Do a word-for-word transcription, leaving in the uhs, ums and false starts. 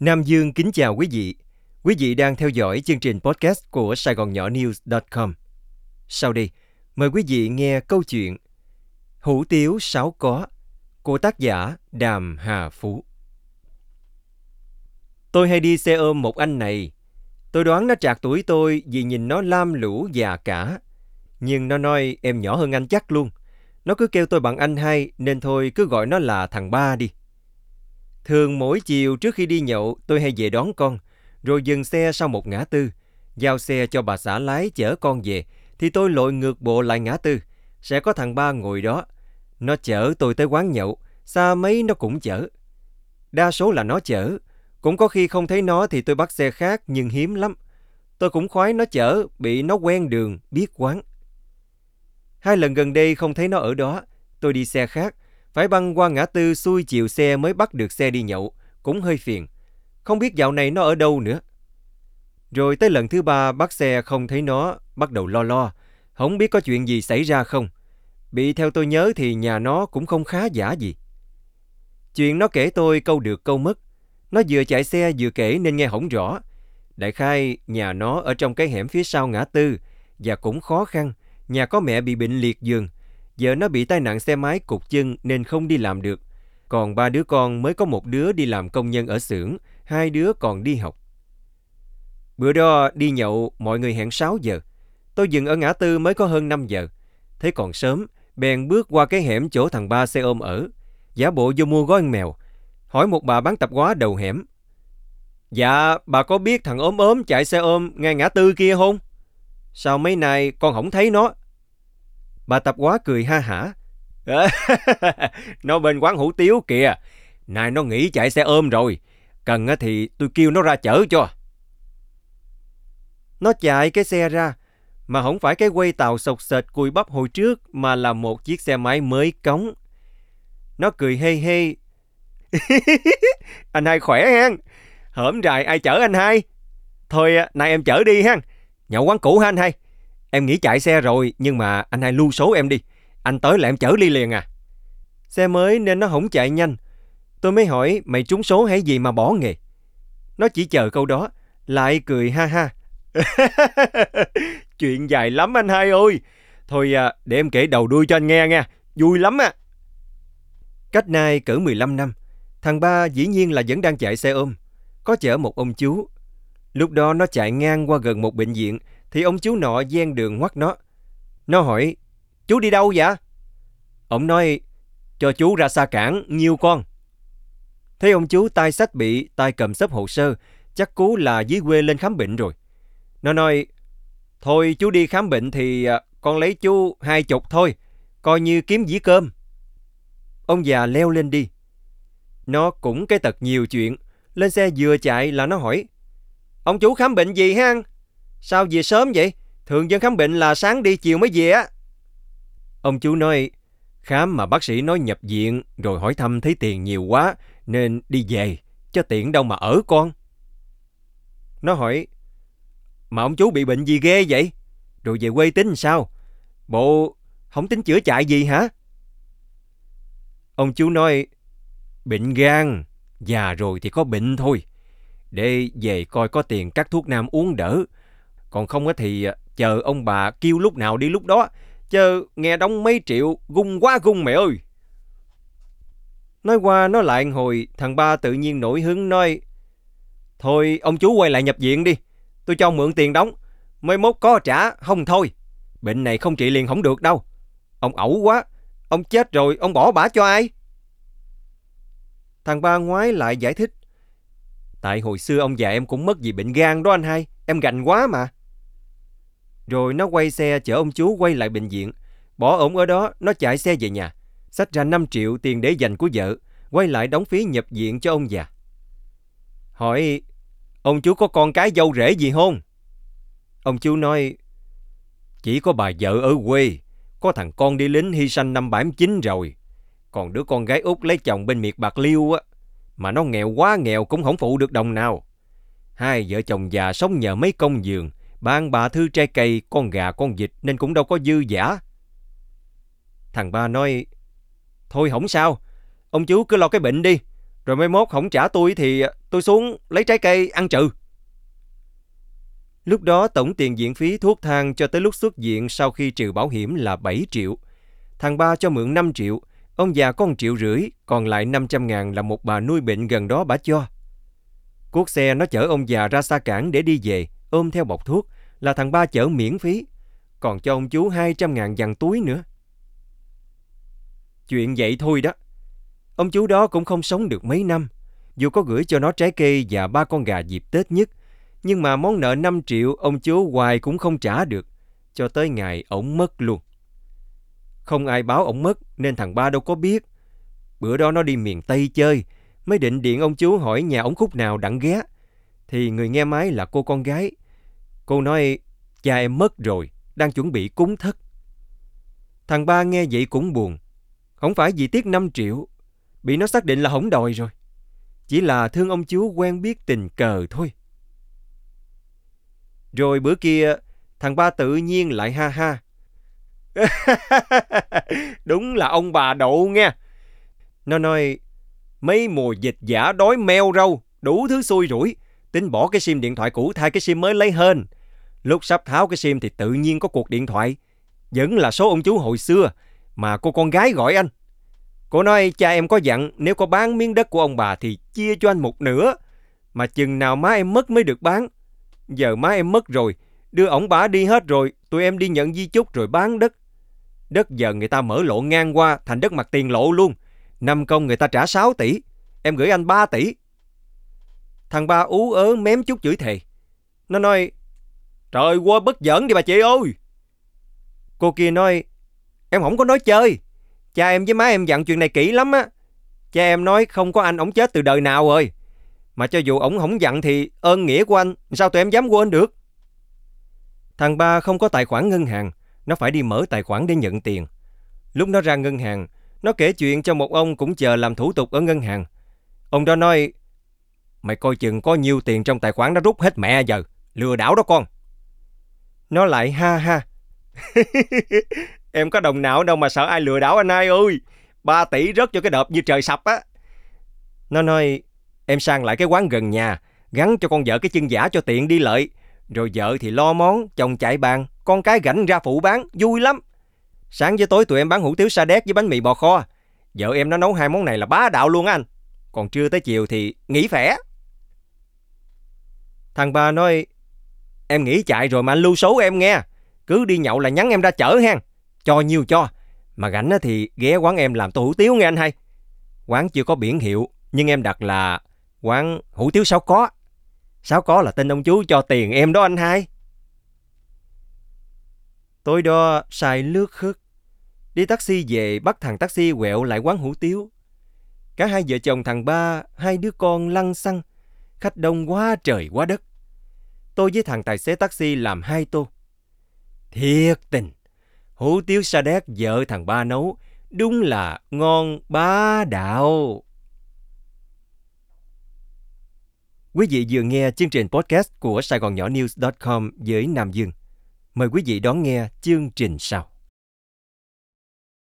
Nam Dương kính chào quý vị. Quý vị đang theo dõi chương trình podcast của Sài Gòn Nhỏ News chấm com. Sau đây, mời quý vị nghe câu chuyện Hủ tíu Sáu Có của tác giả Đàm Hà Phú. Tôi hay đi xe ôm một anh này. Tôi đoán nó trạc tuổi tôi vì nhìn nó lam lũ già cả. Nhưng nó nói em nhỏ hơn anh chắc luôn. Nó cứ kêu tôi bằng anh Hai nên thôi cứ gọi nó là thằng Ba đi. Thường mỗi chiều trước khi đi nhậu tôi hay về đón con, rồi dừng xe sau một ngã tư, giao xe cho bà xã lái chở con về, thì tôi lội ngược bộ lại ngã tư, sẽ có thằng Ba ngồi đó. Nó chở tôi tới quán nhậu, xa mấy nó cũng chở. Đa số là nó chở, cũng có khi không thấy nó thì tôi bắt xe khác nhưng hiếm lắm. Tôi cũng khoái nó chở, bị nó quen đường, biết quán. Hai lần gần đây không thấy nó ở đó, tôi đi xe khác. Phải băng qua ngã tư xuôi chiều xe mới bắt được xe đi nhậu, cũng hơi phiền. Không biết dạo này nó ở đâu nữa. Rồi tới lần thứ ba bắt xe không thấy nó, bắt đầu lo lo. Không biết có chuyện gì xảy ra không. Bị theo tôi nhớ thì nhà nó cũng không khá giả gì. Chuyện nó kể tôi câu được câu mất. Nó vừa chạy xe vừa kể nên nghe hổng rõ. Đại khái nhà nó ở trong cái hẻm phía sau ngã tư và cũng khó khăn. Nhà có mẹ bị bệnh liệt giường. Giờ nó bị tai nạn xe máy cụt chân nên không đi làm được. Còn ba đứa con mới có một đứa đi làm công nhân ở xưởng, hai đứa còn đi học. Bữa đó đi nhậu mọi người hẹn sáu giờ. Tôi dừng ở ngã tư mới có hơn năm giờ. Thấy còn sớm, bèn bước qua cái hẻm chỗ thằng Ba xe ôm ở. Giả bộ vô mua gói ăn mèo. Hỏi một bà bán tạp hóa đầu hẻm. Dạ, bà có biết thằng ốm ốm chạy xe ôm ngay ngã tư kia không? Sao mấy nay con không thấy nó? Bà tạp hóa cười ha hả. Nó bên quán hủ tiếu kìa. Này nó nghỉ chạy xe ôm rồi. Cần thì tôi kêu nó ra chở cho. Nó chạy cái xe ra. Mà không phải cái quay tàu sộc sệt cùi bắp hồi trước. Mà là một chiếc xe máy mới cống. Nó cười hê hê. Anh Hai khỏe hen. Hổm rày ai chở anh Hai? Thôi nay em chở đi hen. Nhậu quán cũ ha anh Hai. Em nghỉ chạy xe rồi, nhưng mà anh Hai lưu số em đi. Anh tới là em chở đi liền à. Xe mới nên nó không chạy nhanh. Tôi mới hỏi mày trúng số hay gì mà bỏ nghề. Nó chỉ chờ câu đó, lại cười ha ha. Chuyện dài lắm anh Hai ơi. Thôi à, để em kể đầu đuôi cho anh nghe nha. Vui lắm á. À. Cách nay cỡ mười lăm năm, thằng Ba dĩ nhiên là vẫn đang chạy xe ôm. Có chở một ông chú. Lúc đó nó chạy ngang qua gần một bệnh viện, thì ông chú nọ ven đường ngoắt nó. Nó hỏi, chú đi đâu vậy? Ông nói, cho chú ra xa cảng, nhiêu con. Thấy ông chú tay xách bị, tay cầm xấp hồ sơ, chắc cú là dưới quê lên khám bệnh rồi. Nó nói, thôi chú đi khám bệnh thì con lấy chú hai chục thôi, coi như kiếm dĩa cơm. Ông già leo lên đi. Nó cũng cái tật nhiều chuyện, lên xe vừa chạy là nó hỏi, ông chú khám bệnh gì hả anh? Sao về sớm vậy? Thường dân khám bệnh là sáng đi chiều mới về á. Ông chú nói, khám mà bác sĩ nói nhập viện rồi hỏi thăm thấy tiền nhiều quá nên đi về, cho tiện đâu mà ở con. Nó hỏi, mà ông chú bị bệnh gì ghê vậy? Rồi về quê tính sao? Bộ không tính chữa chạy gì hả? Ông chú nói, bệnh gan, già rồi thì có bệnh thôi. Để về coi có tiền cắt thuốc nam uống đỡ. Còn không thì chờ ông bà kêu lúc nào đi lúc đó. Chờ nghe đóng mấy triệu, gung quá gung mẹ ơi. Nói qua nói lại hồi, thằng Ba tự nhiên nổi hứng nói, thôi ông chú quay lại nhập viện đi. Tôi cho ông mượn tiền đóng. Mới mốt có trả, không thôi. Bệnh này không trị liền không được đâu. Ông ẩu quá. Ông chết rồi, ông bỏ bả cho ai? Thằng Ba ngoái lại giải thích. Tại hồi xưa ông già em cũng mất vì bệnh gan đó anh Hai. Em gành quá mà. Rồi nó quay xe chở ông chú quay lại bệnh viện. Bỏ ổng ở đó, nó chạy xe về nhà. Xách ra năm triệu tiền để dành của vợ. Quay lại đóng phí nhập viện cho ông già. Hỏi, ông chú có con cái dâu rể gì không? Ông chú nói, chỉ có bà vợ ở quê. Có thằng con đi lính hy sanh năm bảy mươi chín rồi. Còn đứa con gái út lấy chồng bên Miệt Bạc Liêu á. Mà nó nghèo quá nghèo cũng không phụ được đồng nào. Hai vợ chồng già sống nhờ mấy công vườn, ban bà thư trái cây, con gà, con vịt nên cũng đâu có dư giả. Thằng Ba nói, thôi không sao, ông chú cứ lo cái bệnh đi. Rồi mai mốt không trả tôi thì tôi xuống lấy trái cây ăn trừ. Lúc đó tổng tiền viện phí thuốc thang cho tới lúc xuất viện sau khi trừ bảo hiểm là bảy triệu. Thằng Ba cho mượn năm triệu, ông già có một triệu rưỡi, còn lại năm trăm ngàn là một bà nuôi bệnh gần đó bả cho. Cuốc xe nó chở ông già ra xa cảng để đi về, ôm theo bọc thuốc là thằng Ba chở miễn phí, còn cho ông chú hai trăm ngàn dằn túi nữa. Chuyện vậy thôi đó. Ông chú đó cũng không sống được mấy năm, dù có gửi cho nó trái cây và ba con gà dịp Tết nhất, nhưng mà món nợ năm triệu ông chú hoài cũng không trả được, cho tới ngày ổng mất luôn. Không ai báo ổng mất nên thằng Ba đâu có biết. Bữa đó nó đi miền Tây chơi, mới định điện ông chú hỏi nhà ổng khúc nào đặng ghé, thì người nghe máy là cô con gái. Cô nói cha em mất rồi, đang chuẩn bị cúng thất. Thằng Ba nghe vậy cũng buồn, không phải vì tiếc năm triệu, bị nó xác định là hổng đòi rồi, chỉ là thương ông chú quen biết tình cờ thôi. Rồi bữa kia thằng Ba tự nhiên lại ha ha. Đúng là ông bà đậu nha. Nó nói mấy mùa dịch giả đói meo râu, đủ thứ xui rủi, tính bỏ cái sim điện thoại cũ thay cái sim mới lấy hên. Lúc sắp tháo cái sim thì tự nhiên có cuộc điện thoại, vẫn là số ông chú hồi xưa mà cô con gái gọi anh. Cô nói cha em có dặn nếu có bán miếng đất của ông bà thì chia cho anh một nửa, mà chừng nào má em mất mới được bán. Giờ má em mất rồi, đưa ổng bả đi hết rồi, tụi em đi nhận di chúc rồi bán đất. Đất giờ người ta mở lộ ngang qua thành đất mặt tiền lộ luôn. Năm công người ta trả sáu tỷ, em gửi anh ba tỷ. Thằng Ba ú ớ mém chút chửi thề. Nó nói trời quơ bất giỡn đi bà chị ơi. Cô kia nói em không có nói chơi, cha em với má em dặn chuyện này kỹ lắm á. Cha em nói không có anh ổng chết từ đời nào rồi, mà cho dù ổng không dặn thì ơn nghĩa của anh sao tụi em dám quên được. Thằng Ba không có tài khoản ngân hàng, nó phải đi mở tài khoản để nhận tiền. Lúc nó ra ngân hàng, nó kể chuyện cho một ông cũng chờ làm thủ tục ở ngân hàng. Ông đó nói mày coi chừng có nhiêu tiền trong tài khoản nó rút hết mẹ giờ, lừa đảo đó con. Nó lại ha ha. Em có đồng não đâu mà sợ ai lừa đảo anh hai ơi. Ba tỷ rớt cho cái đợp như trời sập á. Nó nói em sang lại cái quán gần nhà, gắn cho con vợ cái chân giả cho tiện đi lợi, rồi vợ thì lo món, chồng chạy bàn, con cái rảnh ra phụ bán, vui lắm. Sáng với tối tụi em bán hủ tiếu Sa Đéc với bánh mì bò kho. Vợ em nó nấu hai món này là bá đạo luôn á anh. Còn trưa tới chiều thì nghỉ phẻ. Thằng Ba nói em nghỉ chạy rồi mà anh lưu số em nghe, cứ đi nhậu là nhắn em ra chở hen, cho nhiều cho, mà rảnh thì ghé quán em làm tô hủ tiếu nghe anh hai. Quán chưa có biển hiệu, nhưng em đặt là quán hủ tiếu Sáu Có. Sáu Có là tên ông chú cho tiền em đó anh hai. Tối đó xài lướt khước, đi taxi về bắt thằng taxi quẹo lại quán hủ tiếu. Cả hai vợ chồng thằng Ba, hai đứa con lăn xăng, khách đông quá trời quá đất. Tôi với thằng tài xế taxi làm hai tô. Thiệt tình, hủ tiếu Sa Đéc vợ thằng Ba nấu đúng là ngon bá đạo. Quý vị vừa nghe chương trình podcast của Sài Gòn Nhỏ News chấm com với Nam Dương. Mời quý vị đón nghe chương trình sau.